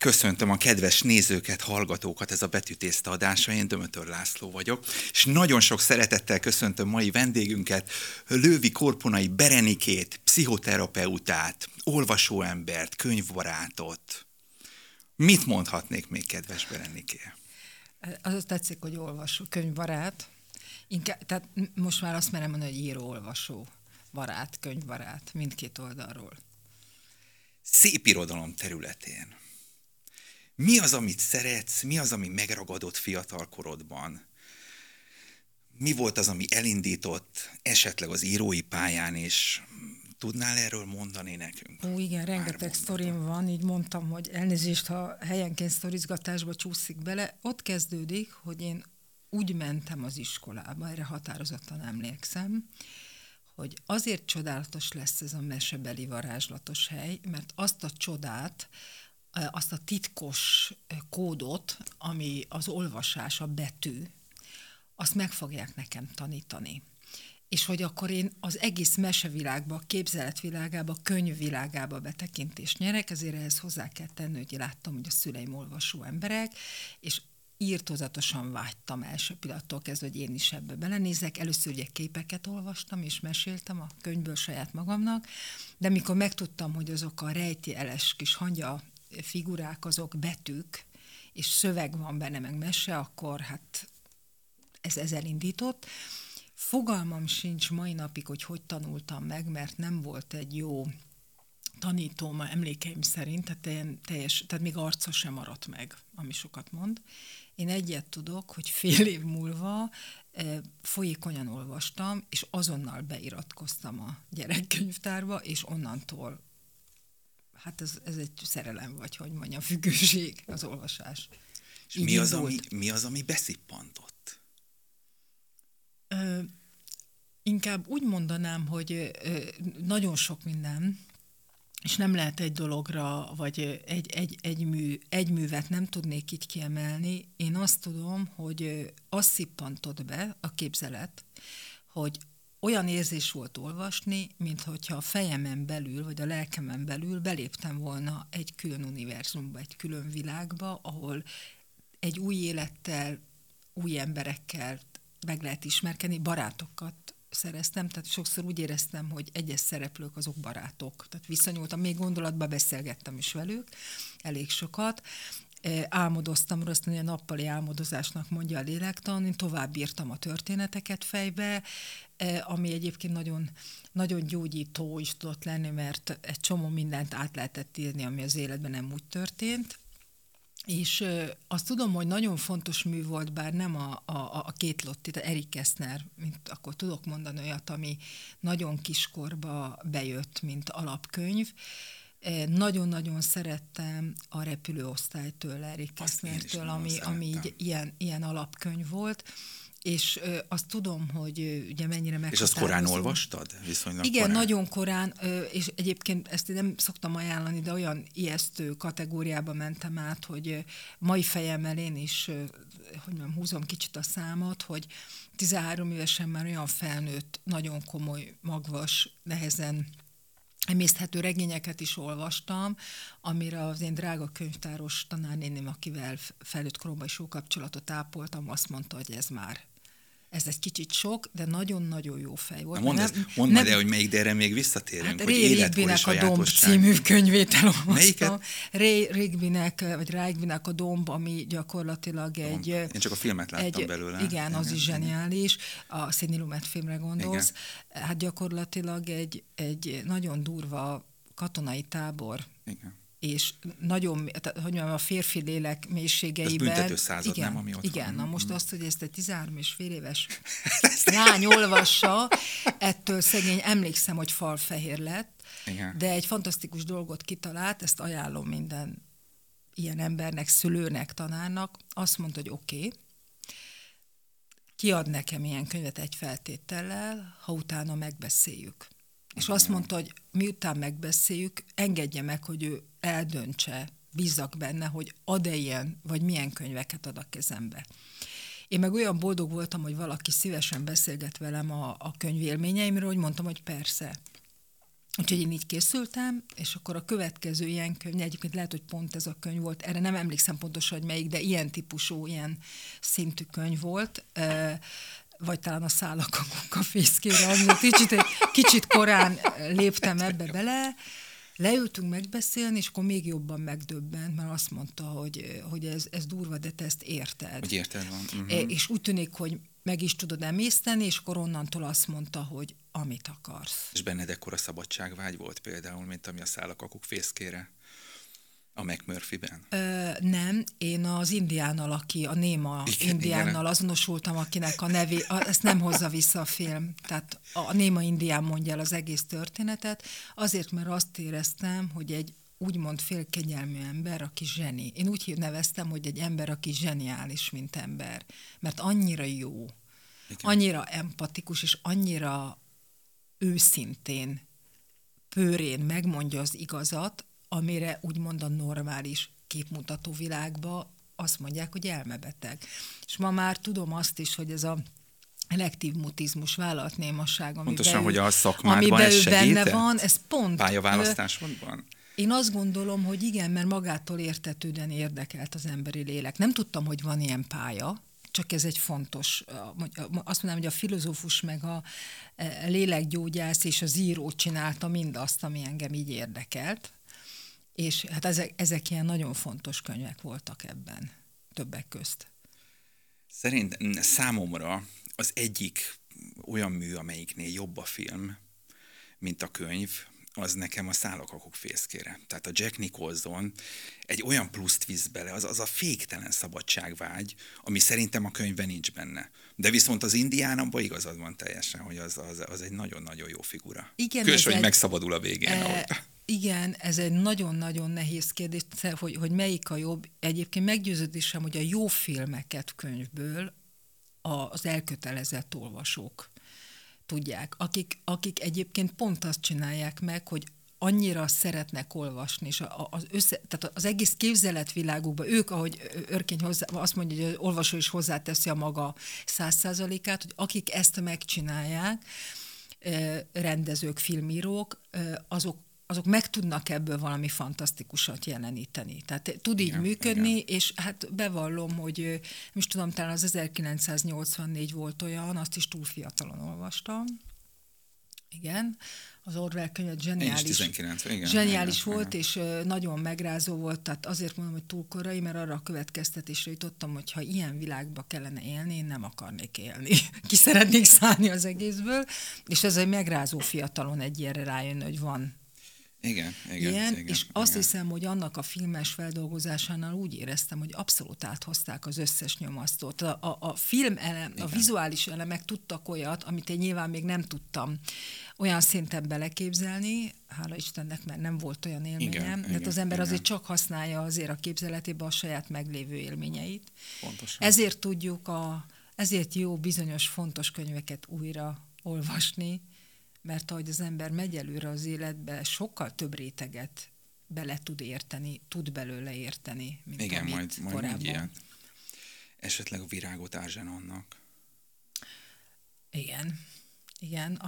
Köszöntöm a kedves nézőket, hallgatókat, ez a Betűtészta adása, én Dömötör László vagyok, és nagyon sok szeretettel köszöntöm mai vendégünket, Lőwy-Korponay Berenikét, pszichoterapeutát, olvasóembert, könyvbarátot. Mit mondhatnék még, kedves Bereniké? Az tetszik, hogy olvasó, könyvbarát. Inkább, tehát most már azt merem mondani, hogy író-olvasó, barát, könyvbarát, mindkét oldalról. Szép irodalom területén. Mi az, amit szeretsz? Mi az, ami megragadott fiatalkorodban? Mi volt az, ami elindított esetleg az írói pályán, és tudnál erről mondani nekünk? Ó, igen, rengeteg sztorim van, így mondtam, hogy elnézést, ha helyenként sztorizgatásba csúszik bele. Ott kezdődik, hogy én úgy mentem az iskolába, erre határozottan emlékszem, hogy azért csodálatos lesz ez a mesebeli varázslatos hely, mert azt a csodát, azt a titkos kódot, ami az olvasás, a betű, azt meg fogják nekem tanítani. És hogy akkor én az egész mesevilágba, képzeletvilágába, könyvvilágába betekintést nyerek, ezért ehhez hozzá kell tenni, hogy láttam, hogy a szüleim olvasó emberek, és írtózatosan vágytam első pillanattól kezdve, hogy én is ebbe belenézek. Először ugye képeket olvastam, és meséltem a könyvből saját magamnak, de mikor megtudtam, hogy azok a rejtjeles kis hangya figurák, azok betűk, és szöveg van benne, meg mese, akkor hát ez elindított. Fogalmam sincs mai napig, hogy tanultam meg, mert nem volt egy jó tanítóm, emlékeim szerint, tehát még arca sem maradt meg, ami sokat mond. Én egyet tudok, hogy fél év múlva folyékonyan olvastam, és azonnal beiratkoztam a gyerekkönyvtárba, és onnantól hát ez egy szerelem, vagy hogy mondjam, függőség, az olvasás. És mi az, ami beszippantott? Inkább úgy mondanám, hogy nagyon sok minden, és nem lehet egy dologra, vagy egy művet nem tudnék így kiemelni. Én azt tudom, hogy azt szippantott be a képzelet, hogy olyan érzés volt olvasni, mintha a fejemen belül, vagy a lelkemen belül beléptem volna egy külön univerzumba, egy külön világba, ahol egy új élettel, új emberekkel meg lehet ismerkedni, barátokat szereztem, tehát sokszor úgy éreztem, hogy egyes szereplők azok barátok. Tehát viszonyultam, még gondolatban beszélgettem is velük, elég sokat. Álmodoztam, azt mondja, nappali álmodozásnak mondja a lélektan, én tovább írtam a történeteket fejbe, ami egyébként nagyon, nagyon gyógyító is tudott lenni, mert egy csomó mindent át lehetett írni, ami az életben nem úgy történt. És azt tudom, hogy nagyon fontos mű volt, bár nem a két Lotti, tehát Erich Kästner, mint akkor tudok mondani olyat, ami nagyon kiskorba bejött, mint alapkönyv. Nagyon-nagyon szerettem a repülőosztály tőle, Erich Kästnertől, ami így ilyen alapkönyv volt, és azt tudom, hogy ugye mennyire meghatározó. És azt korán olvastad? Igen, korán. Nagyon korán, és egyébként ezt nem szoktam ajánlani, de olyan ijesztő kategóriába mentem át, hogy mai fejemmel én is, hogy mondjam, húzom kicsit a számot, hogy 13 évesen már olyan felnőtt, nagyon komoly, magvas, nehezen emészthető regényeket is olvastam, amire az én drága könyvtáros tanárnéném, akivel felnőtt koromban is jó kapcsolatot ápoltam, azt mondta, hogy ez egy kicsit sok, de nagyon-nagyon jó fej volt. Mondd már el, hogy melyik, de erre még visszatérünk, hát hogy életkori sajátosság. A Domb című könyvét elolvasztam. Melyiket? Reikvinek a Domb, ami gyakorlatilag egy... Én csak a filmet láttam belőle. Igen, az is zseniális. A Sydney Lumet filmre gondolsz. Igen. Hát gyakorlatilag egy nagyon durva katonai tábor. Igen. És nagyon, hogy mondjam, a férfi lélek mélységeiben... Ez büntetőszázad, igen, nem, ami ott igen, van. Na most azt, hogy ezt egy 13 és fél éves lány olvassa, ettől szegény, emlékszem, hogy falfehér lett, igen. De egy fantasztikus dolgot kitalált, ezt ajánlom minden ilyen embernek, szülőnek, tanárnak. Azt mondta, hogy oké, kiad nekem ilyen könyvet egy feltétellel, ha utána megbeszéljük. És azt mondta, hogy miután megbeszéljük, engedje meg, hogy ő eldöntse, bízzak benne, hogy ad-e ilyen, vagy milyen könyveket ad a kezembe. Én meg olyan boldog voltam, hogy valaki szívesen beszélget velem a könyvélményeimről, hogy mondtam, hogy persze. Úgyhogy én így készültem, és akkor a következő ilyen könyv, egyébként lehet, hogy pont ez a könyv volt, erre nem emlékszem pontosan, hogy melyik, de ilyen típusú, ilyen szintű könyv volt, vagy talán a szálak a kukafészkére, azért kicsit korán léptem ebbe bele, leültünk megbeszélni, és akkor még jobban megdöbbent, mert azt mondta, hogy ez durva, de te ezt érted. Hogy érted van. Uh-huh. És úgy tűnik, hogy meg is tudod emészteni, és akkor onnantól azt mondta, hogy amit akarsz. És benned ekkora szabadságvágy volt például, mint ami a szálak a kukafészkére? A McMurphy-ben? Nem, én az indiánnal, a néma indiánnal azonosultam, akinek a nevé, ezt nem hozza vissza a film, tehát a néma indián mondja el az egész történetet, azért, mert azt éreztem, hogy egy úgymond félkegyelmű ember, aki zseni. Én úgy neveztem, hogy egy ember, aki zseniális, mint ember, mert annyira jó, annyira empatikus, és annyira őszintén, pőrén megmondja az igazat, amire úgymond a normális képmutató világba azt mondják, hogy elmebeteg. És ma már tudom azt is, hogy ez a elektív mutizmus, vállalt némasság, amiben ő benne van, ez pont... Pályaválasztásodban? Én azt gondolom, hogy igen, mert magától értetődően érdekelt az emberi lélek. Nem tudtam, hogy van ilyen pálya, csak ez egy fontos, azt mondanám, hogy a filozófus meg a lélekgyógyász és az író csinálta mindazt, ami engem így érdekelt. És hát ezek ilyen nagyon fontos könyvek voltak ebben, többek közt. Szerintem számomra az egyik olyan mű, amelyiknél jobb a film, mint a könyv, az nekem a Szálak a kukafészkére. Tehát a Jack Nicholson egy olyan pluszt visz bele, az a féktelen szabadságvágy, ami szerintem a könyvben nincs benne. De viszont az indiánamban igazad van teljesen, hogy az egy nagyon-nagyon jó figura. Kösz, hogy megszabadul a végén. Igen, ez egy nagyon-nagyon nehéz kérdés, hogy melyik a jobb. Egyébként meggyőződésem, hogy a jó filmeket könyvből az elkötelezett olvasók tudják, akik egyébként pont azt csinálják meg, hogy annyira szeretnek olvasni, és tehát az egész képzeletvilágukban ők, ahogy Örkény azt mondja, hogy az olvasó is hozzáteszi a maga 100%-át, hogy akik ezt megcsinálják, rendezők, filmírók, azok meg tudnak ebből valami fantasztikusat jeleníteni. Tehát tud így működni, igen. És hát bevallom, hogy nem is tudom, talán az 1984 volt olyan, azt is túl fiatalon olvastam. Igen, az Orwell könyvet zseniális volt, és nagyon megrázó volt, tehát azért mondom, hogy túl korai, mert arra a következtetésre jutottam, hogy ha ilyen világba kellene élni, én nem akarnék élni. Ki szeretnék szállni az egészből, és ez egy megrázó fiatalon egy ilyenre rájön, hogy van. Igen, és azt hiszem, hogy annak a filmes feldolgozásánál úgy éreztem, hogy abszolút áthozták az összes nyomasztót. A film elem, a vizuális elemek tudtak olyat, amit én nyilván még nem tudtam olyan szinten beleképzelni, hála Istennek, mert nem volt olyan élményem, tehát az ember azért csak használja azért a képzeletébe a saját meglévő élményeit. Pontosan. Ezért jó bizonyos fontos könyveket újra olvasni, mert ahogy az ember megy előre az életbe, sokkal több réteget bele tud érteni, tud belőle érteni, mint igen, amit majd korábban. Igen, esetleg a Virágot Árzsán Annának. Igen.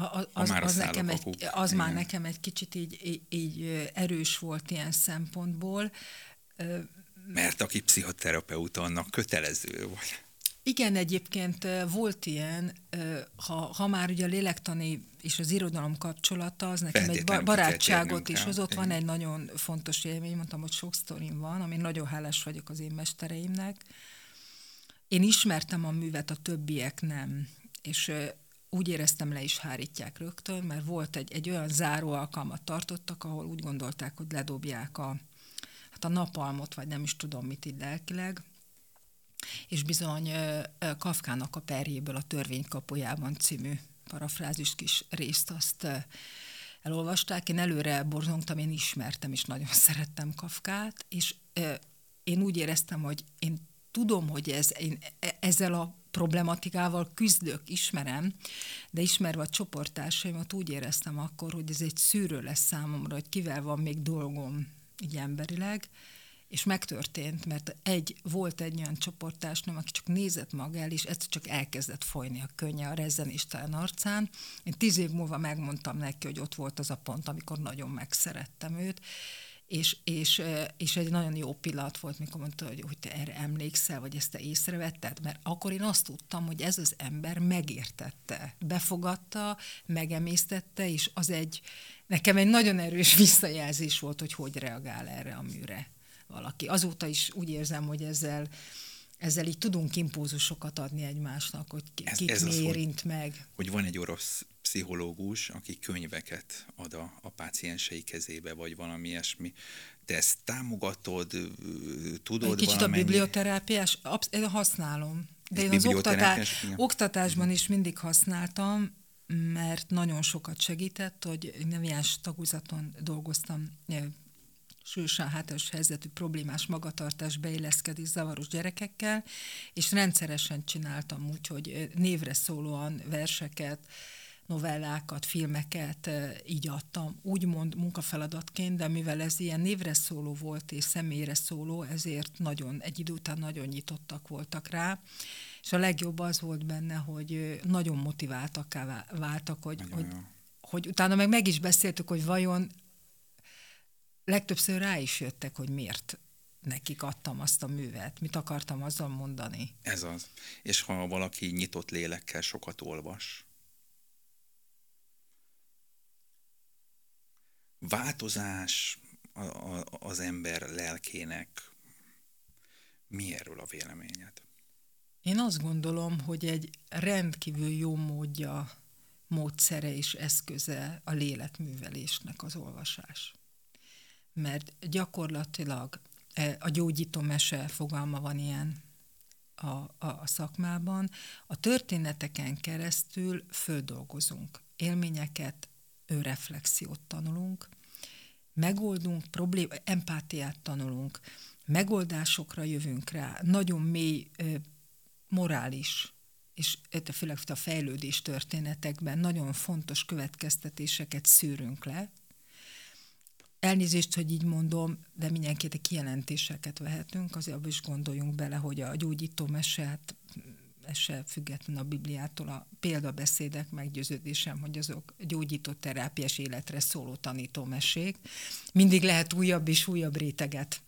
Az már nekem egy kicsit így erős volt ilyen szempontból. Mert aki pszichoterapeuta, annak kötelező volt. Igen, egyébként volt ilyen, ha már ugye a lélektani és az irodalom kapcsolata, az nekem egy barátságot is hozott. Van egy nagyon fontos élmény, mondtam, hogy sok sztorim van, ami nagyon hálás vagyok az én mestereimnek. Én ismertem a művet, a többiek nem, és úgy éreztem, le is hárítják rögtön, mert volt egy olyan záró alkalmat tartottak, ahol úgy gondolták, hogy ledobják a napalmot, vagy nem is tudom mit így lelkileg, és bizony Kafkának a Perjéből a Törvény kapujában című parafrázis kis részt azt elolvasták. Én előre borzongtam, én ismertem, és nagyon szerettem Kafkát, és én úgy éreztem, hogy én tudom, hogy én ezzel a problematikával küzdök, ismerem, de ismerve a csoporttársaimat úgy éreztem akkor, hogy ez egy szűrő lesz számomra, hogy kivel van még dolgom így emberileg, és megtörtént, mert volt egy olyan csoporttársnőm, aki csak nézett magál, és egyszer csak elkezdett folyni a könnye a rezzenéstelen arcán. Én 10 év múlva megmondtam neki, hogy ott volt az a pont, amikor nagyon megszerettem őt, és egy nagyon jó pillanat volt, mikor mondta, hogy te erre emlékszel, vagy ezt te észrevetted, mert akkor én azt tudtam, hogy ez az ember megértette, befogadta, megemésztette, és az nekem egy nagyon erős visszajelzés volt, hogy reagál erre a műre valaki. Azóta is úgy érzem, hogy ezzel így tudunk impulzusokat adni egymásnak, hogy kit mi érint meg. Hogy van egy orosz pszichológus, aki könyveket ad a páciensei kezébe, vagy valami ilyesmi. Te ezt támogatod, tudod egy valamennyi? A biblioterápiás, én használom. De én az oktatásban is mindig használtam, mert nagyon sokat segített, hogy nem ilyen tagúzaton dolgoztam, súlyosan hátrányos helyzetű problémás magatartás beilleszkedés zavaros gyerekekkel, és rendszeresen csináltam úgy, hogy névre szólóan verseket, novellákat, filmeket így adtam, úgymond munkafeladatként, de mivel ez ilyen névre szóló volt és személyre szóló, ezért egy idő után nagyon nyitottak voltak rá, és a legjobb az volt benne, hogy nagyon motiváltakká váltak, hogy utána meg is beszéltük, hogy vajon legtöbbször rá is jöttek, hogy miért nekik adtam azt a művet, mit akartam azzal mondani. Ez az. És ha valaki nyitott lélekkel sokat olvas, változás az ember lelkének. Mi erről a véleményed? Én azt gondolom, hogy egy rendkívül jó módszere és eszköze a lélekművelésnek az olvasás. Mert gyakorlatilag a gyógyító mese fogalma van ilyen a szakmában. A történeteken keresztül földolgozunk élményeket, önreflexiót tanulunk, megoldunk problémát, empátiát tanulunk, megoldásokra jövünk rá, nagyon mély morális, és főleg a fejlődés történetekben nagyon fontos következtetéseket szűrünk le. Elnézést, hogy így mondom, de mindenképp kijelentéseket vehetünk, azért abban is gondoljunk bele, hogy a gyógyító mese, ez se független a Bibliától, a példabeszédek meggyőződésem, hogy azok gyógyító terápiás életre szóló tanítómesék. Mindig lehet újabb és újabb réteget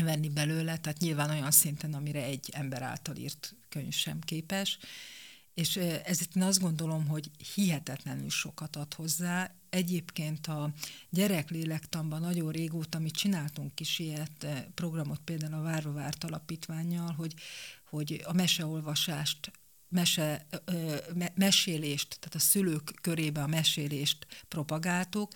venni belőle, tehát nyilván olyan szinten, amire egy ember által írt könyv sem képes. És ezért én azt gondolom, hogy hihetetlenül sokat ad hozzá. Egyébként a gyereklélektanban nagyon régóta mi csináltunk is ilyet programot, például a Várva Várt Alapítvánnyal, hogy a meseolvasást, mesélést, tehát a szülők körébe a mesélést propagáltuk.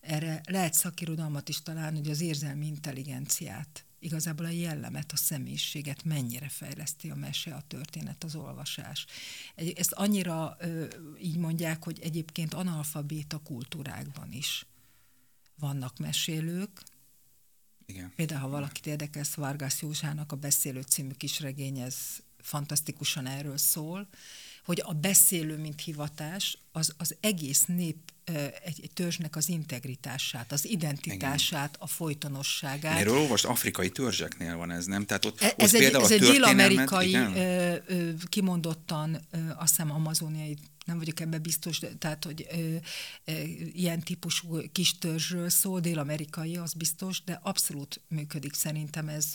Erre lehet szakirodalmat is találni, hogy az érzelmi intelligenciát, igazából a jellemet, a személyiséget mennyire fejleszti a mese, a történet, az olvasás. Ezt annyira így mondják, hogy egyébként analfabéta kultúrákban is vannak mesélők. Igen. Például, ha valakit érdekel, Vargas Józsának a Beszélő című kisregény, ez fantasztikusan erről szól, hogy a beszélő, mint hivatás, az egész nép egy törzsnek az integritását, az identitását, igen, a folytonosságát. Erről olvasd, afrikai törzseknél van ez, nem? Tehát ott például ez egy dél-amerikai, kimondottan, azt hiszem, amazoniai, nem vagyok ebben biztos, tehát, hogy ilyen típusú kis törzsről szól, dél-amerikai, az biztos, de abszolút működik szerintem ez.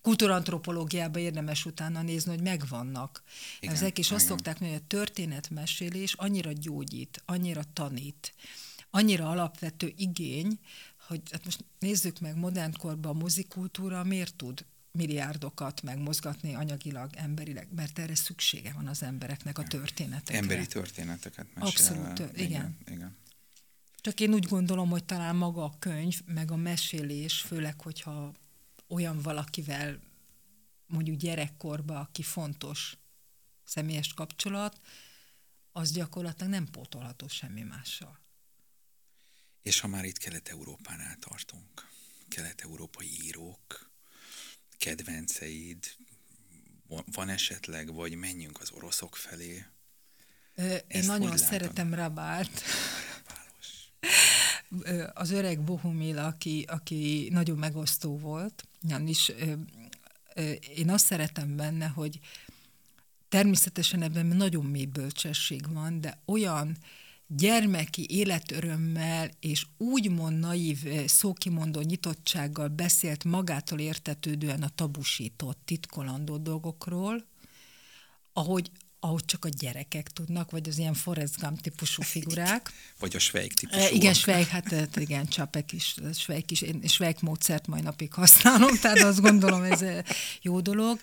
Kultúrantropológiába érdemes utána nézni, hogy megvannak. Igen, ezek is azt szokták mondani, hogy a történetmesélés annyira gyógyít, annyira tanít, annyira alapvető igény, hogy hát most nézzük meg modernkorban a mozikultúra miért tud milliárdokat megmozgatni anyagilag, emberileg, mert erre szüksége van az embereknek a történetekre. Emberi történeteket mesél. Abszolút, igen. Csak én úgy gondolom, hogy talán maga a könyv, meg a mesélés, főleg, hogyha olyan valakivel, mondjuk gyerekkorban, aki fontos személyes kapcsolat, az gyakorlatilag nem pótolható semmi mással. És ha már itt Kelet-Európánál tartunk, kelet-európai írók, kedvenceid, van esetleg, vagy menjünk az oroszok felé? Én nagyon szeretem Rabált. az öreg Bohumil, aki nagyon megosztó volt, én azt szeretem benne, hogy természetesen ebben nagyon mély bölcsesség van, de olyan gyermeki életörömmel és úgymond naív, szókimondó nyitottsággal beszélt magától értetődően a tabusított, titkolandó dolgokról, ahogy csak a gyerekek tudnak, vagy az ilyen Forrest Gump típusú figurák. Vagy a Svejk típusú. Igen, Svejk, hát igen, Csapek is, Svejk is. Én Svejk módszert mai napig használom, tehát azt gondolom, ez jó dolog.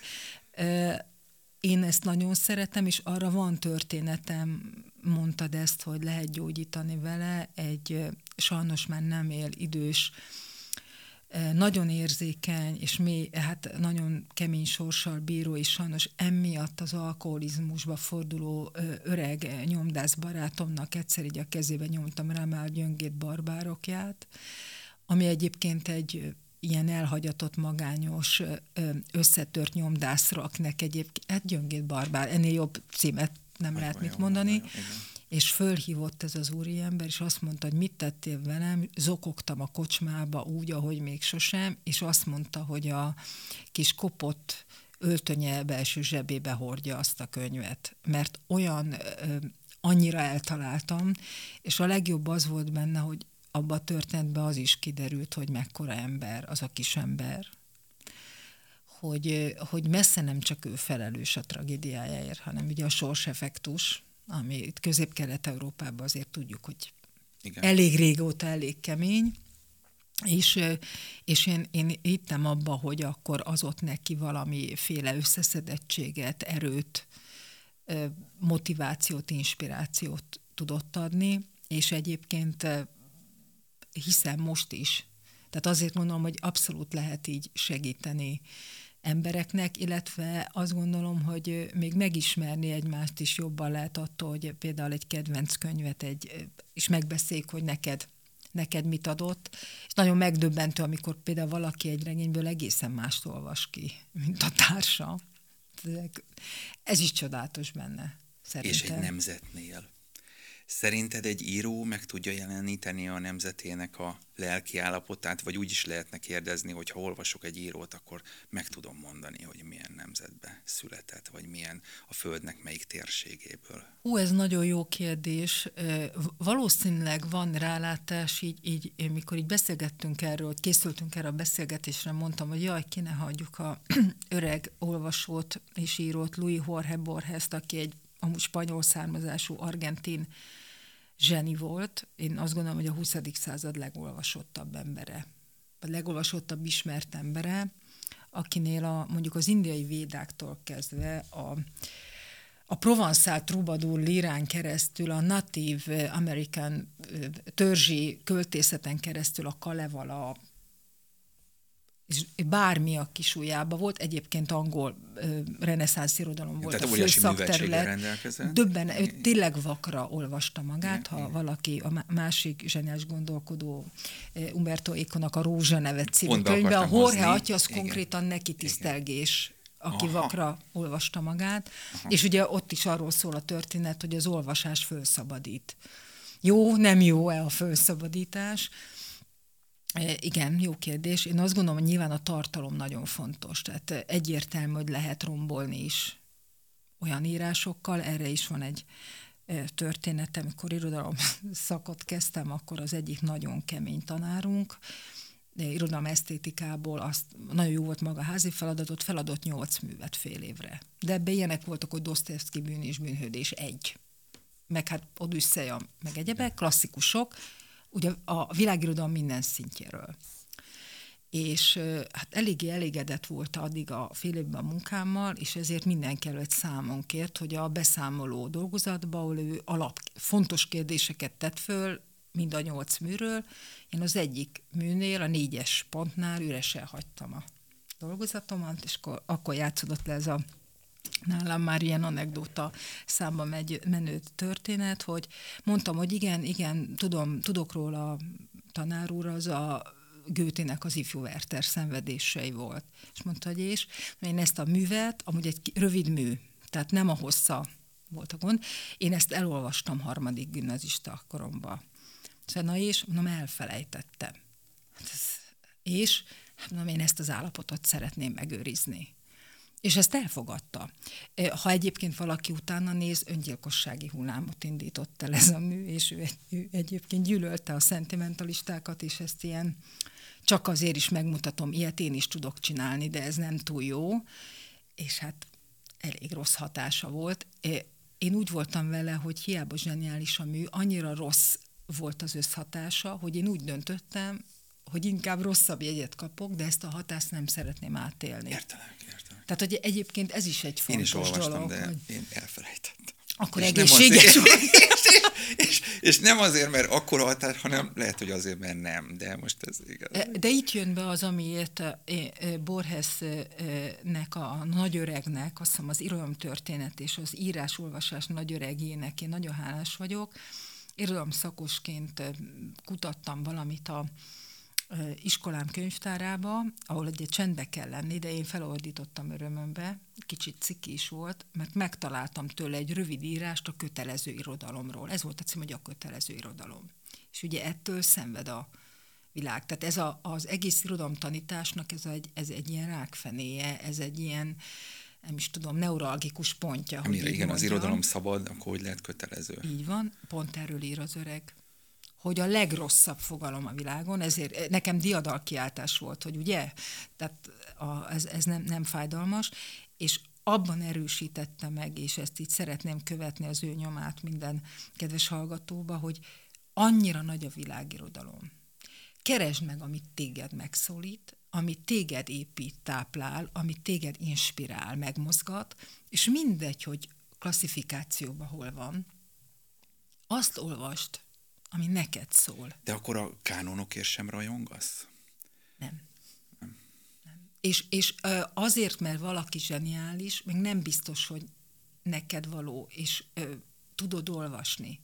Én ezt nagyon szeretem, és arra van történetem, mondtad ezt, hogy lehet gyógyítani vele, egy sajnos már nem él idős, nagyon érzékeny, és nagyon kemény sorssal bíró, és sajnos emiatt az alkoholizmusba forduló öreg nyomdász barátomnak egyszer így a kezébe nyomtam Rámál gyöngét barbárokját, ami egyébként egy ilyen elhagyatott, magányos, összetört nyomdászra, akinek egyébként gyöngét barbár, ennél jobb címet nem olyan lehet mit mondani, és fölhívott ez az úriember, és azt mondta, hogy mit tettél velem, zokogtam a kocsmába úgy, ahogy még sosem, és azt mondta, hogy a kis kopott öltönye belső zsebébe hordja azt a könyvet, mert olyan annyira eltaláltam, és a legjobb az volt benne, hogy abban a történetben az is kiderült, hogy mekkora ember az a kis ember, hogy messze nem csak ő felelős a tragédiájáért, hanem ugye a sorseffektus, ami Közép-Kelet-Európában azért tudjuk, hogy igen, elég régóta elég kemény, és én hittem abba, hogy akkor az ott neki valamiféle összeszedettséget, erőt, motivációt, inspirációt tudott adni, és egyébként hiszem most is. Tehát azért mondom, hogy abszolút lehet így segíteni embereknek, illetve azt gondolom, hogy még megismerni egymást is jobban lehet attól, hogy például egy kedvenc könyvet is megbeszéljük, hogy neked mit adott. És nagyon megdöbbentő, amikor például valaki egy regényből egészen mást olvas ki, mint a társa. Ez is csodálatos benne, szerintem. És egy nemzetnél. Szerinted egy író meg tudja jeleníteni a nemzetének a lelki állapotát, vagy úgy is lehetne kérdezni, hogy ha olvasok egy írót, akkor meg tudom mondani, hogy milyen nemzetbe született, vagy milyen a földnek melyik térségéből? Ez nagyon jó kérdés. Valószínűleg van rálátás, így mikor így beszélgettünk erről, hogy készültünk erre a beszélgetésre, mondtam, hogy ki ne hagyjuk a öreg olvasót és írót, Jorge Luis Borgest, aki egy amúgy spanyol származású argentin zseni volt. Én azt gondolom, hogy a 20. század legolvasottabb embere, a legolvasottabb ismert embere, akinél mondjuk az indiai védáktól kezdve a provanszál trubadur lírán keresztül, a native american törzsi költészeten keresztül a kalevala, és bármi a kis ujjába volt, egyébként angol reneszánsz irodalom volt. Tehát a fő szakterület. Döbben, ő tényleg vakra olvasta magát, valaki a másik zseniás gondolkodó Umberto Ecónak a Rózsa nevet című könyve, a Jorge atya, az konkrétan neki tisztelgés, aki vakra olvasta magát, és ugye ott is arról szól a történet, hogy az olvasás fölszabadít. Jó, nem jó-e a fölszabadítás? Igen, jó kérdés. Én azt gondolom, hogy nyilván a tartalom nagyon fontos. Tehát egyértelmű, hogy lehet rombolni is olyan írásokkal. Erre is van egy történetem. Amikor irodalom szakot kezdtem, akkor az egyik nagyon kemény tanárunk, irodalom esztétikából, nagyon jó volt maga a házi feladatot, feladott 8 művet fél évre. De ebben ilyenek voltak, hogy Dosztojevszkij Bűn és bűnhődés 1. Meg hát Odüsszeia, meg egyebek, klasszikusok. Ugye a világirodalom minden szintjéről. És hát eléggé elégedett volt addig a fél évben a munkámmal, és ezért mindenki előtt számon kért, hogy a beszámoló dolgozatban ő fontos kérdéseket tett föl, mind a 8 műről. Én az egyik műnél, a 4-es pontnál üresen hagytam a dolgozatomat, és akkor játszódott le ez a nálam már ilyen anekdóta számba menő történet, hogy mondtam, hogy igen, tudok róla, tanár úr, az a Goethének az Ifjú Werther szenvedései volt. És mondta, hogy én ezt a művet, amúgy egy rövid mű, tehát nem a hossza volt a gond, én ezt elolvastam 3. gimnazista koromban. És na és, mondom, elfelejtettem. És mondom, én ezt az állapotot szeretném megőrizni. És ezt elfogadta. Ha egyébként valaki utána néz, öngyilkossági hullámot indított el ez a mű, és ő egyébként gyűlölte a szentimentalistákat, és ezt ilyen csak azért is megmutatom, ilyet én is tudok csinálni, de ez nem túl jó. És hát elég rossz hatása volt. Én úgy voltam vele, hogy hiába zseniális a mű, annyira rossz volt az összhatása, hogy én úgy döntöttem, hogy inkább rosszabb jegyet kapok, de ezt a hatást nem szeretném átélni. Értelek. Tehát, hogy egyébként ez is egy fontos dolog. Én is olvastam, dolog, de hogy... én elfelejtettem. Akkor és egészséges volt. És nem azért, mert akkora határ, hanem lehet, hogy azért, mert nem, de most ez igaz. De itt jön be az, amiért Borgesnek, a nagyöregnek, azt hiszem az irodalomtörténet és az írás-olvasás nagyöregének én nagyon hálás vagyok. Irodalomszakosként kutattam valamit a iskolám könyvtárába, ahol ugye csendbe kell lenni, de én felordítottam örömömbe, kicsit ciki is volt, mert megtaláltam tőle egy rövid írást a kötelező irodalomról. Ez volt a cím, hogy a kötelező irodalom. És ugye ettől szenved a világ. Tehát ez az egész irodalomtanításnak ez egy ilyen rákfenéje, ez egy ilyen, nem is tudom, neuralgikus pontja. Amire igen, mondjam. Az irodalom szabad, akkor hogy lehet kötelező? Így van, pont erről ír az öreg, hogy a legrosszabb fogalom a világon, ezért nekem diadalkiáltás volt, hogy ugye, tehát ez nem fájdalmas, és abban erősítette meg, és ezt így szeretném követni az ő nyomát minden kedves hallgatóba, hogy annyira nagy a világirodalom. Keresd meg, amit téged megszólít, amit téged épít, táplál, amit téged inspirál, megmozgat, és mindegy, hogy klasszifikációban hol van, azt olvast, ami neked szól. De akkor a kánonokért sem rajongasz? Nem. És azért, mert valaki zseniális, még nem biztos, hogy neked való, és tudod olvasni.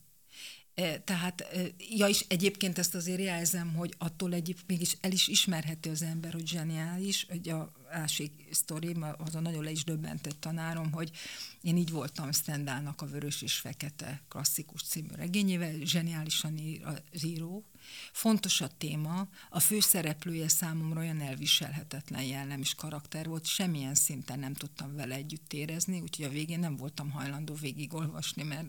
Tehát, ja, és egyébként ezt azért jelzem, hogy attól mégis el is ismerhető az ember, hogy zseniális, hogy a másik sztorim, azon nagyon le is döbbent egy tanárom, hogy én így voltam Stendhalnak a Vörös és Fekete klasszikus című regényével, zseniálisan ír az író. Fontos a téma, a főszereplője számomra olyan elviselhetetlen jellem és karakter volt, semmilyen szinten nem tudtam vele együtt érezni, úgyhogy a végén nem voltam hajlandó végigolvasni, mert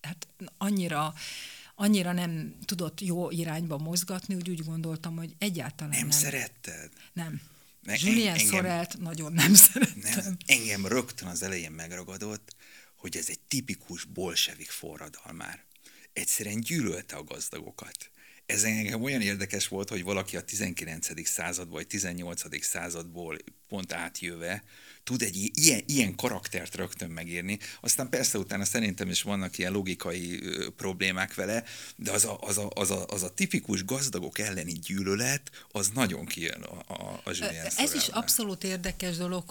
hát annyira nem tudott jó irányba mozgatni, úgy gondoltam, hogy egyáltalán nem. Nem szeretted? Nem. Julien Sorelt nagyon nem szerettem. Nem, engem rögtön az elején megragadott, hogy ez egy tipikus bolsevik forradalmár. Egyszerűen gyűlölte a gazdagokat. Ez engem olyan érdekes volt, hogy valaki a 19. századból, vagy 18. századból pont átjöve tud egy ilyen karaktert rögtön megírni. Aztán persze utána szerintem is vannak ilyen logikai problémák vele, de az a tipikus gazdagok elleni gyűlölet, az nagyon kijön a Julien Sorelben. Ez is abszolút érdekes dolog,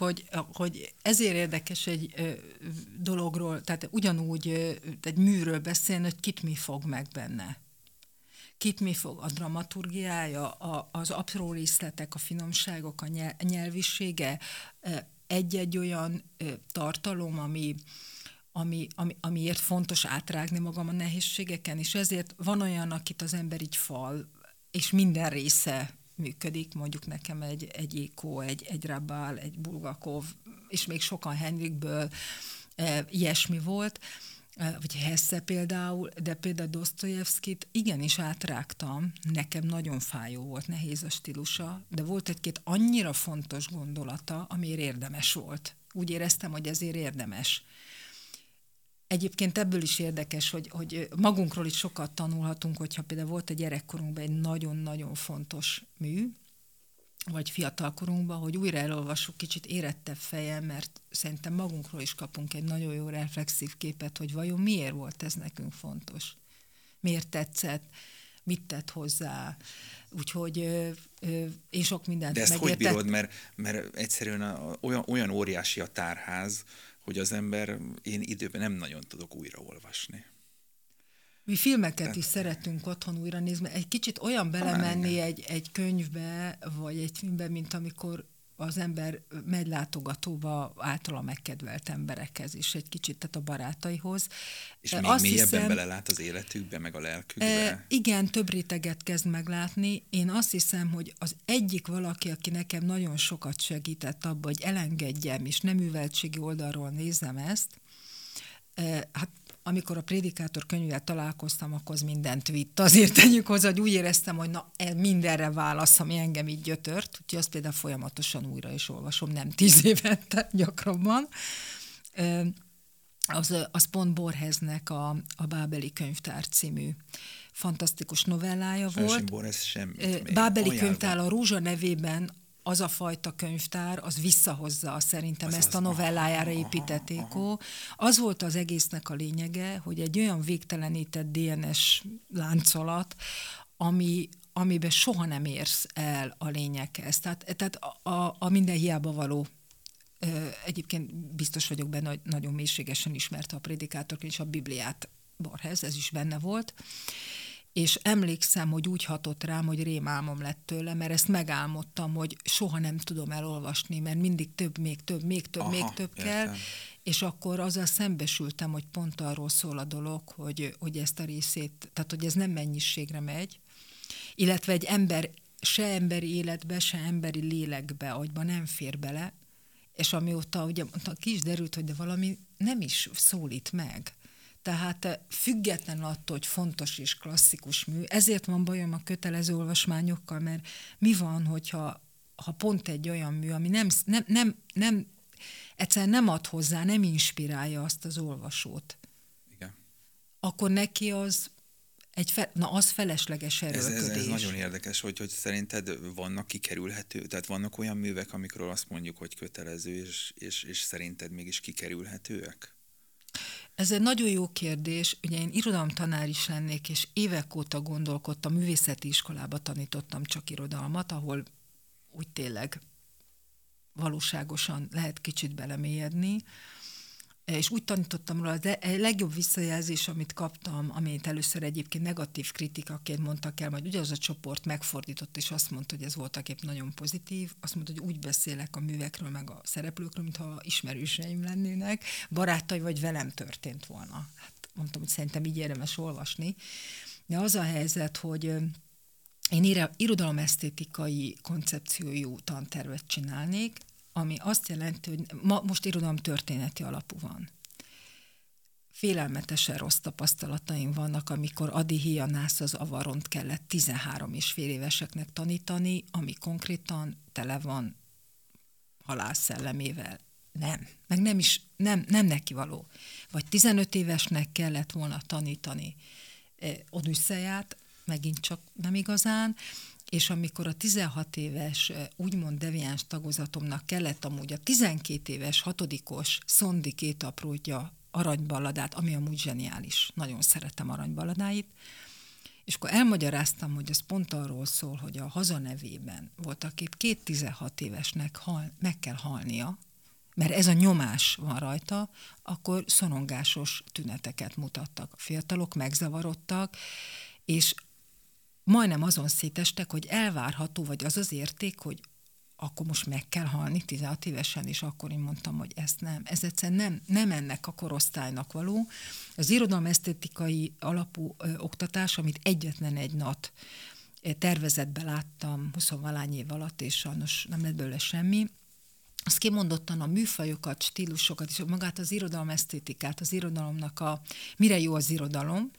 hogy ezért érdekes egy dologról, tehát ugyanúgy egy műről beszélni, hogy kit mi fog meg benne. Kit mi fog, a dramaturgiája, az apró részletek, a finomságok, a nyelvisége, egy-egy olyan tartalom, amiért fontos átrágni magam a nehézségeken, és ezért van olyan, akit az ember így fal, és minden része működik, mondjuk nekem egy Eco, egy Rabal, egy Bulgakov, és még sokan Henrikből ilyesmi volt, vagy Hesse például, de például Dosztojevszkit igenis átrágtam, nekem nagyon fájó volt, nehéz a stílusa, de volt egy-két annyira fontos gondolata, amiért érdemes volt. Úgy éreztem, hogy ezért érdemes. Egyébként ebből is érdekes, hogy magunkról is sokat tanulhatunk, hogyha például volt a gyerekkorunkban egy nagyon-nagyon fontos mű, vagy fiatalkorunkban, hogy újra elolvassuk kicsit érettebb fejjel, mert szerintem magunkról is kapunk egy nagyon jó reflexív képet, hogy vajon miért volt ez nekünk fontos, miért tetszett, mit tett hozzá. Úgyhogy én sok mindent megértettem. De ezt hogy bírod, mert egyszerűen olyan óriási a tárház, hogy az ember, én időben nem nagyon tudok újraolvasni. Mi filmeket is szeretünk otthon újra nézni, egy kicsit olyan belemenni egy könyvbe, vagy egy filmbe, mint amikor az ember megy látogatóba általa megkedvelt emberekhez is egy kicsit, tehát a barátaihoz. És még azt mélyebben hiszem, belelát az életükbe, meg a lelkükbe? Igen, több réteget kezd meglátni. Én azt hiszem, hogy az egyik valaki, aki nekem nagyon sokat segített abba, hogy elengedjem, és nem műveltségi oldalról nézem ezt, hát amikor a Prédikátor könyvvel találkoztam, akkor mindent vitt. Azért tegyük hozzá, hogy úgy éreztem, hogy na, mindenre válasz, ami engem így gyötört. Úgyhogy azt például folyamatosan újra is olvasom, nem 10 évente, gyakrabban. Az pont Borgesnek a Bábeli könyvtár című fantasztikus novellája volt. Bábeli könyvtár a Rózsa nevében, az a fajta könyvtár, az visszahozza szerintem ezt a novellájára épített Eco. Az volt az egésznek a lényege, hogy egy olyan végtelenített DNS láncolat, amiben soha nem érsz el a lényeghez. Tehát a minden hiába való. Egyébként biztos vagyok benne, hogy nagyon mélységesen ismerte a Prédikátor és a Bibliát Borges, ez is benne volt. És emlékszem, hogy úgy hatott rám, hogy rémálmom lett tőle, mert ezt megálmodtam, hogy soha nem tudom elolvasni, mert mindig több, még több kell, értem. És akkor azzal szembesültem, hogy pont arról szól a dolog, hogy ezt a részét, tehát hogy ez nem mennyiségre megy, illetve egy ember se emberi életbe, se emberi lélekbe, agyba nem fér bele, és amióta ugye ki is derült, hogy de valami nem is szólít meg. Tehát független attól, hogy fontos és klasszikus mű, ezért van bajom a kötelező olvasmányokkal, mert mi van, hogyha pont egy olyan mű, ami nem egyszerűen nem ad hozzá, nem inspirálja azt az olvasót. Igen. Akkor neki az az felesleges erőlködés. Ez nagyon érdekes, hogy szerinted vannak kikerülhető, tehát vannak olyan művek, amikről azt mondjuk, hogy kötelező, és szerinted mégis kikerülhetőek? Ez egy nagyon jó kérdés. Ugye én irodalomtanár is lennék, és évek óta gondolkodtam, művészeti iskolába tanítottam csak irodalmat, ahol úgy tényleg valóságosan lehet kicsit belemélyedni. És úgy tanítottam róla, de a legjobb visszajelzés, amit kaptam, amit először egyébként negatív kritikaként mondtak el, majd ugyanaz a csoport megfordított, és azt mondta, hogy ez voltaképp nagyon pozitív. Azt mondta, hogy úgy beszélek a művekről, meg a szereplőkről, mintha ismerőseim lennének, barátai vagy velem történt volna. Hát mondtam, hogy szerintem így érdemes olvasni. De az a helyzet, hogy én irodalomesztétikai koncepciójú tantervet csinálnék, ami azt jelenti, hogy most irodalom történeti alapú van. Félelmetesen rossz tapasztalataim vannak, amikor Adi Hianász az Avaront kellett 13,5 éveseknek tanítani, ami konkrétan tele van halálszellemével. Nem, meg nem is, nem neki való. Vagy 15 évesnek kellett volna tanítani Odüsszeját, megint csak nem igazán, és amikor a 16 éves úgymond deviáns tagozatomnak kellett amúgy a 12 éves hatodikos Szondi két aprótja aranyballadát, ami amúgy zseniális, nagyon szeretem aranyballadáit, és akkor elmagyaráztam, hogy ez pont arról szól, hogy a haza nevében voltaképp két 16 évesnek meg kell halnia, mert ez a nyomás van rajta, akkor szorongásos tüneteket mutattak. A fiatalok megzavarodtak, és majdnem azon szétestek, hogy elvárható, vagy az az érték, hogy akkor most meg kell halni 16 évesen, és akkor én mondtam, hogy ezt nem. Ez egyszerűen nem ennek a korosztálynak való. Az irodalomesztétikai alapú oktatás, amit egyetlen egy NAT tervezetben láttam 20-valány év alatt, és sajnos nem lett belőle semmi, az kimondottan a műfajokat, stílusokat, és magát az irodalomesztétikát, az irodalomnak mire jó az irodalom,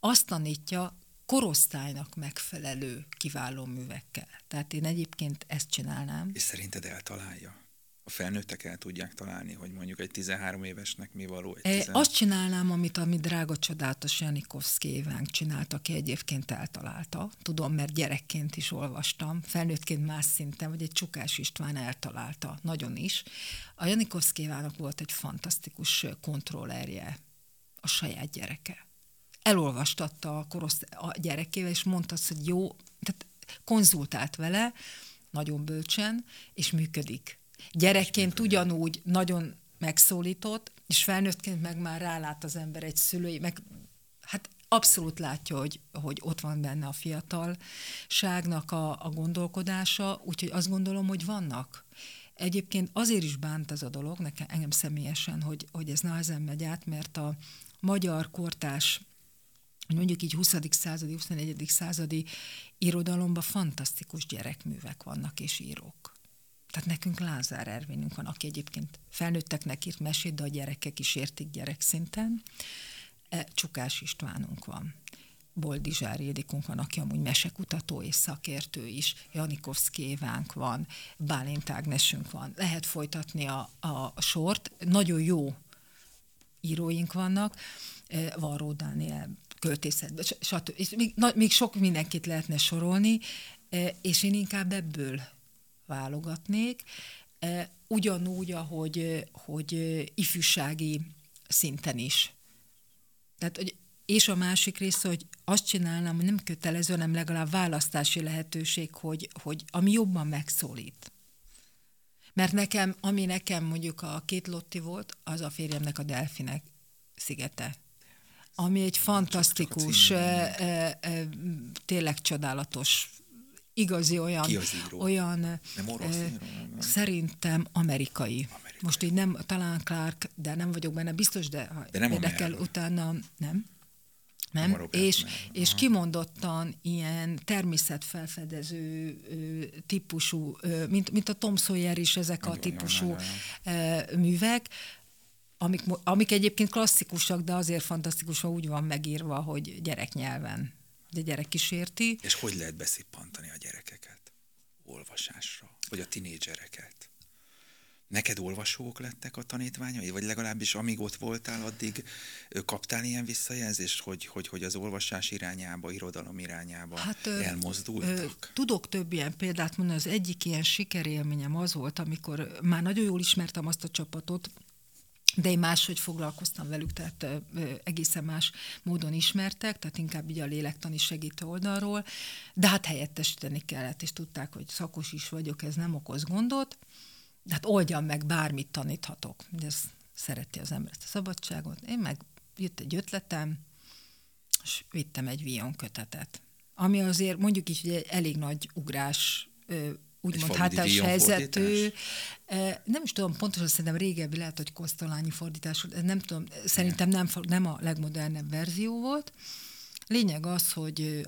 azt tanítja, korosztálynak megfelelő kiváló művekkel. Tehát én egyébként ezt csinálnám. És szerinted eltalálja? A felnőttek el tudják találni, hogy mondjuk egy 13 évesnek mi való? Azt csinálnám, amit drága csodálatos Janikovszky Évánk csinált, aki egyébként eltalálta. Tudom, mert gyerekként is olvastam, felnőttként más szinten, vagy egy Csukás István eltalálta, nagyon is. A Janikovszky Évának volt egy fantasztikus kontrollerje, a saját gyereke. Elolvastatta a gyerekével, és mondta azt, hogy jó, tehát konzultált vele, nagyon bölcsen, és működik. Gyerekként ugyanúgy nagyon megszólított, és felnőttként meg már rálát az ember egy szülői, meg hát abszolút látja, hogy ott van benne a fiatalságnak a gondolkodása, úgyhogy azt gondolom, hogy vannak. Egyébként azért is bánt ez a dolog, nekem, engem személyesen, hogy ez nehezen megy át, mert a magyar kortárs, mondjuk így 20. századi, 21. századi irodalomban fantasztikus gyerekművek vannak és írók. Tehát nekünk Lázár Ervinünk van, aki egyébként felnőtteknek írt mesét, de a gyerekek is értik gyerekszinten. Csukás Istvánunk van. Boldizsár Ildikónk van, aki amúgy mesekutató és szakértő is, Janikovszky Évánk van, Bálint Ágnesünk van. Lehet folytatni a sort, nagyon jó íróink vannak, Varró Dániel költészetben, stb. Még sok mindenkit lehetne sorolni, és én inkább ebből válogatnék, ugyanúgy, ahogy ifjúsági szinten is. Tehát, és a másik része, hogy azt csinálnám, hogy nem kötelező, hanem legalább választási lehetőség, hogy ami jobban megszólít. Mert nekem, ami nekem mondjuk a két Lotti volt, az a férjemnek a Delfinek szigete. Ami egy fantasztikus, tényleg csodálatos, igazi olyan szerintem amerikai. Most így nem, talán Clark, de nem vagyok benne biztos, de ha érdekel utána, nem. És kimondottan ilyen természetfelfedező típusú, mint a Tom Sawyer is ezek a típusú művek, amik egyébként klasszikusak, de azért fantasztikus, ha úgy van megírva, hogy gyereknyelven. De gyerek is érti. És hogy lehet beszippantani a gyerekeket olvasásra, vagy a tinédzsereket? Neked olvasók lettek a tanítványai? Vagy legalábbis amíg ott voltál, addig kaptál ilyen visszajelzést, hogy az olvasás irányába, irodalom irányába elmozdultak? Tudok több ilyen példát mondani. Az egyik ilyen sikerélményem az volt, amikor már nagyon jól ismertem azt a csapatot, de én máshogy foglalkoztam velük, tehát egészen más módon ismertek, tehát inkább így a lélektani segítő oldalról, de hát helyettesíteni kellett, és tudták, hogy szakos is vagyok, ez nem okoz gondot, de hát oldjam meg, bármit taníthatok. De ez szereti az ember, ezt a szabadságot. Én meg jött egy ötletem, és vittem egy Villon kötetet, ami azért mondjuk így egy elég nagy ugrás, úgymond hátás helyzetű. Nem is tudom, pontosan szerintem régebbi lehet, hogy kosztolányi fordítás, nem tudom, szerintem nem a legmodernebb verzió volt. Lényeg az, hogy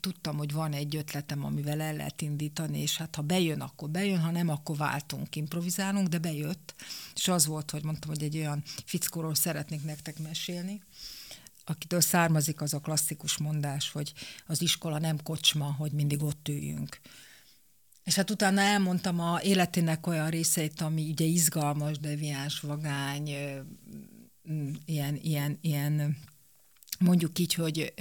tudtam, hogy van egy ötletem, amivel el lehet indítani, és hát ha bejön, akkor bejön, ha nem, akkor váltunk, improvizálunk, de bejött. És az volt, hogy mondtam, hogy egy olyan fickóról szeretnék nektek mesélni, akitől származik az a klasszikus mondás, hogy az iskola nem kocsma, hogy mindig ott üljünk. És hát utána elmondtam a életének olyan részeit, ami ugye izgalmas, deviáns, vagány, ilyen mondjuk így, hogy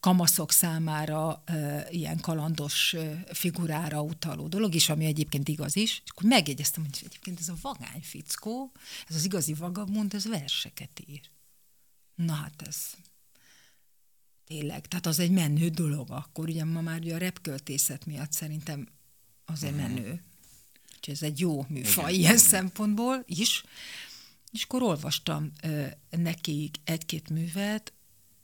kamaszok számára ilyen kalandos figurára utaló dolog is, ami egyébként igaz is. És akkor megjegyeztem, hogy egyébként ez a vagány fickó, ez az igazi vagabond, ez verseket ír. Na hát ez... Tényleg, tehát az egy menő dolog akkor, ugye ma már ugye a repköltészet miatt szerintem azért menő. Úgyhogy ez egy jó műfaj ilyen szempontból is. És akkor olvastam neki egy-két művet,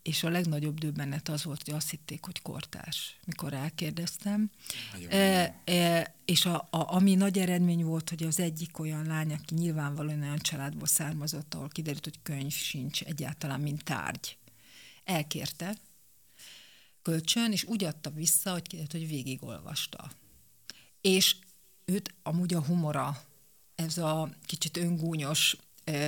és a legnagyobb döbbenet az volt, hogy azt hitték, hogy kortárs, mikor rákérdeztem. És ami nagy eredmény volt, hogy az egyik olyan lány, aki nyilvánvalóan olyan családból származott, ahol kiderült, hogy könyv sincs egyáltalán, mint tárgy. Elkérte kölcsön, és úgy adta vissza, hogy kiderült, hogy végigolvasta. És őt amúgy a humora, ez a kicsit öngúnyos, ez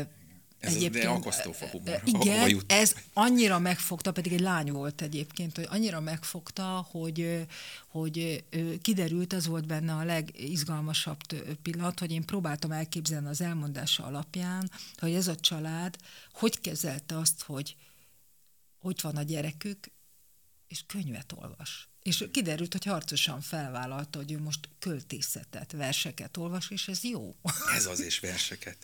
egyébként... Ez akasztófa humor. Igen, ez annyira megfogta, pedig egy lány volt egyébként, hogy annyira megfogta, hogy kiderült, az volt benne a legizgalmasabb pillanat, hogy én próbáltam elképzelni az elmondása alapján, hogy ez a család hogy kezelte azt, hogy van a gyerekük, és könyvet olvas. És kiderült, hogy harcosan felvállalta, hogy ő most költészetet, verseket olvas, és ez jó. Ez az, és verseket.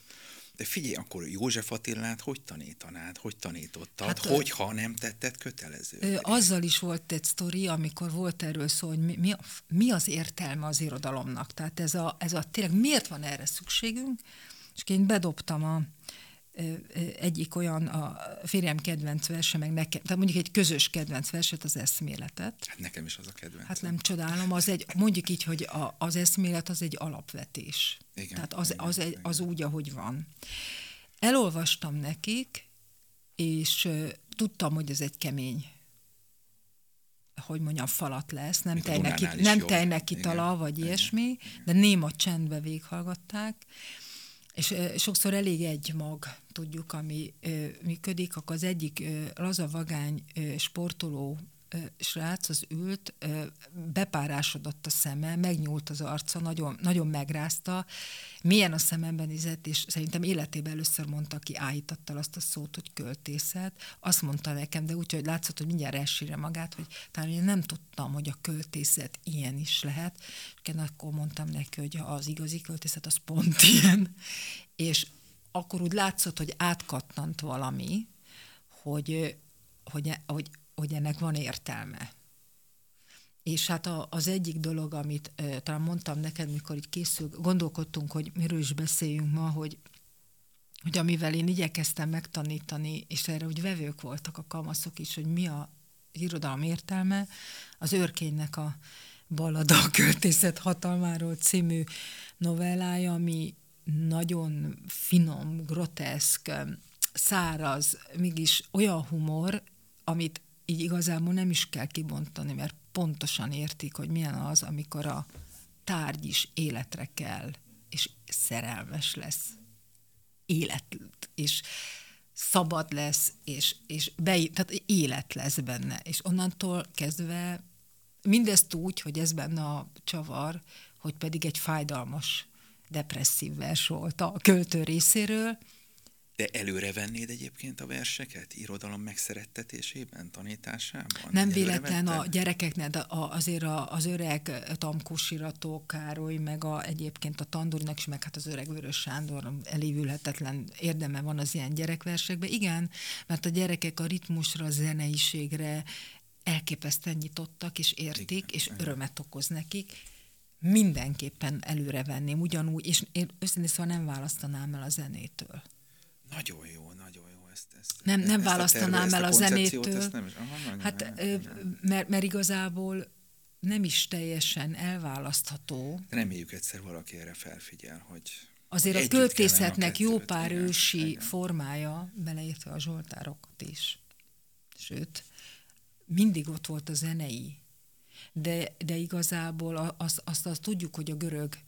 De figyelj, akkor József Attilát hogy tanítottad, hát, hogyha nem tetted kötelező? Azzal is volt egy sztori, amikor volt erről szó, hogy mi az értelme az irodalomnak. Tehát ez a tényleg miért van erre szükségünk? És én bedobtam egyik olyan a férjem kedvenc verse, meg nekem, tehát mondjuk egy közös kedvenc verset, az eszméletet. Hát nekem is az a kedvenc. Hát nem csodálom, az egy, mondjuk így, hogy az eszmélet az egy alapvetés. Igen, tehát az úgy, ahogy van. Elolvastam nekik, és tudtam, hogy ez egy kemény, hogy mondjam, falat lesz, nem tej neki tala, vagy igen, ilyesmi, de néma csendbe végighallgatták, és sokszor elég egy mag, tudjuk, ami működik, akkor az egyik laza vagány sportoló srác, az ült, bepárásodott a szeme, megnyúlt az arca, nagyon, nagyon megrázta, milyen a szememben nézett, és szerintem életében először mondta ki áhítattal azt a szót, hogy költészet. Azt mondta nekem, de úgy, hogy látszott, hogy mindjárt elsírja magát, hogy talán én nem tudtam, hogy a költészet ilyen is lehet. És akkor mondtam neki, hogy az igazi költészet, az pont ilyen. És akkor úgy látszott, hogy átkattant valami, hogy ennek van értelme. És hát az egyik dolog, amit talán mondtam neked, mikor így gondolkodtunk, hogy miről is beszéljünk ma, hogy amivel én igyekeztem megtanítani, és erre úgy vevők voltak a kamaszok is, hogy mi az irodalom értelme, az Örkénynek a Ballada a költészet hatalmáról című novellája, ami nagyon finom, groteszk, száraz, mégis olyan humor, amit így igazából nem is kell kibontani, mert pontosan értik, hogy milyen az, amikor a tárgy is életre kell, és szerelmes lesz, élet, és szabad lesz, tehát élet lesz benne. És onnantól kezdve mindezt úgy, hogy ez benne a csavar, hogy pedig egy fájdalmas, depresszív vers volt a költő részéről. De előre vennéd egyébként a verseket irodalom megszerettetésében, tanításában? Nem véletlen a gyerekeknek, azért az öreg Tamkosi Károly, meg egyébként a Tandornak is, meg hát az öreg Vörös Sándor elévülhetetlen érdeme van az ilyen gyerekversekben. Igen, mert a gyerekek a ritmusra, a zeneiségre elképesztően nyitottak, és értik, igen, és örömet okoz nekik. Mindenképpen előre venném ugyanúgy, és én őszintén szóval nem választanám el a zenétől. Nagyon jó ezt. Nem választanám el a zenétől. Mert igazából nem is teljesen elválasztható. Reméljük egyszer valaki erre felfigyel, hogy azért a költészetnek jó pár ősi formája, beleértve a zsoltárokat is. Sőt, mindig ott volt a zenei. De igazából azt tudjuk, hogy a görög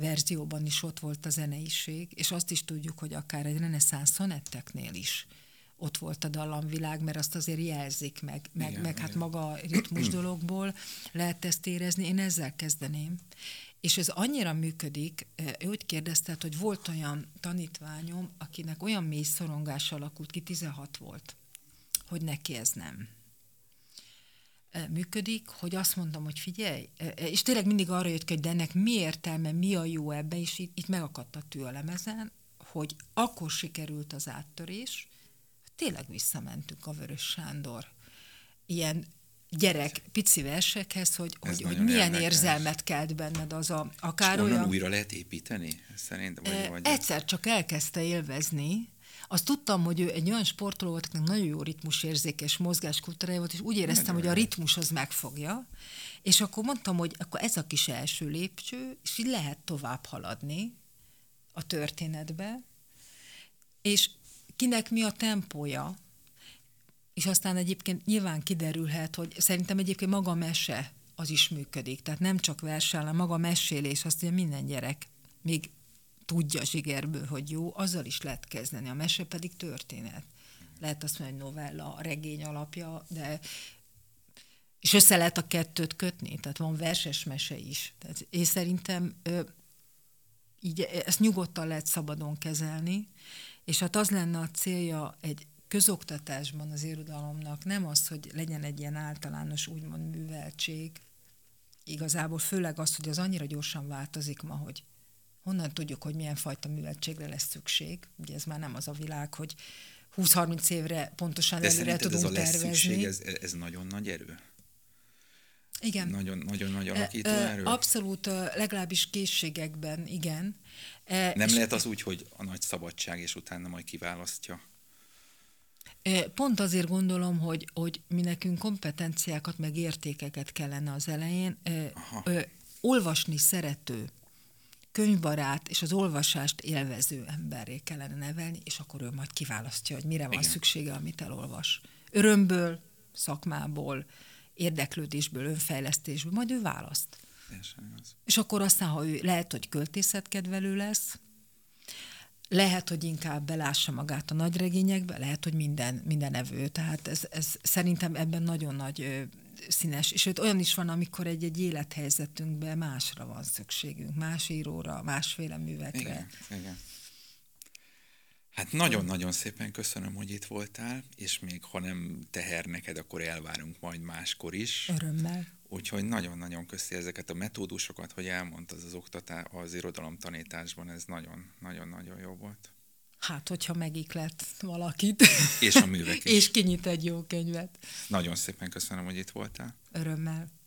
verzióban is ott volt a zeneiség, és azt is tudjuk, hogy akár egy reneszánsz szonetteknél is ott volt a dallamvilág, mert azt azért jelzik meg hát maga a ritmus dologból lehet ezt érezni. Én ezzel kezdeném. És ez annyira működik, úgy kérdezted, hogy volt olyan tanítványom, akinek olyan mély szorongás alakult ki, 16 volt, hogy neki ez nem működik, hogy azt mondtam, hogy figyelj, és tényleg mindig arra jött ki, hogy de ennek mi értelme, mi a jó ebbe, és itt megakadt a tű a lemezen, hogy akkor sikerült az áttörés, tényleg visszamentünk a Vörös Sándor ilyen gyerek pici versekhez, hogy milyen érdekes érzelmet kelt benned az akár olyan... újra lehet építeni? Szerintem, egyszer csak elkezdte élvezni. Azt tudtam, hogy ő egy olyan sportoló volt, akinek nagyon jó ritmusérzékes mozgáskultúrája volt, és úgy éreztem, hogy a ritmus az megfogja, és akkor mondtam, hogy akkor ez a kis első lépcső, és így lehet tovább haladni a történetbe, és kinek mi a tempója, és aztán egyébként nyilván kiderülhet, hogy szerintem egyébként maga mese az is működik, tehát nem csak versen, hanem maga mesélés, azt ugye minden gyerek még tudja zsigerből, hogy jó, azzal is lehet kezdeni. A mese pedig történet. Lehet azt mondani, hogy novella, regény alapja, de... És össze lehet a kettőt kötni, tehát van verses mese is. Tehát én szerintem így ezt nyugodtan lehet szabadon kezelni, és hát az lenne a célja egy közoktatásban az irodalomnak, nem az, hogy legyen egy ilyen általános úgymond műveltség. Igazából főleg az, hogy az annyira gyorsan változik ma, hogy honnan tudjuk, hogy milyen fajta műveltségre lesz szükség. Ugye ez már nem az a világ, hogy 20-30 évre pontosan előre tudunk tervezni. De szerinted ez a lesz szükség, ez nagyon nagy erő? Igen. Nagyon-nagyon alakító erő. Abszolút, legalábbis készségekben, igen. Nem lehet az úgy, hogy a nagy szabadság, és utána majd kiválasztja? Pont azért gondolom, hogy mi nekünk kompetenciákat, meg értékeket kellene az elején. Olvasni szerető, könyvbarát és az olvasást élvező emberré kellene nevelni, és akkor ő majd kiválasztja, hogy mire van szüksége, amit elolvas. Örömből, szakmából, érdeklődésből, önfejlesztésből, majd ő választ. És akkor aztán, ha ő lehet, hogy költészetkedvelő lesz, lehet, hogy inkább belássa magát a nagyregényekbe, lehet, hogy minden evő. Tehát ez szerintem ebben nagyon nagy színes. És olyan is van, amikor egy élethelyzetünkben másra van szükségünk. Más íróra, másféle művekre. Igen. Hát nagyon-nagyon szépen köszönöm, hogy itt voltál, és még ha nem teher neked, akkor elvárunk majd máskor is. Örömmel. Úgyhogy nagyon-nagyon köszi ezeket a metódusokat, hogy elmondtad az irodalomtanításban, ez nagyon-nagyon jó volt. Hát, hogyha megiklet valakit. És a művek is. És kinyit egy jó könyvet. Nagyon szépen köszönöm, hogy itt voltál. Örömmel.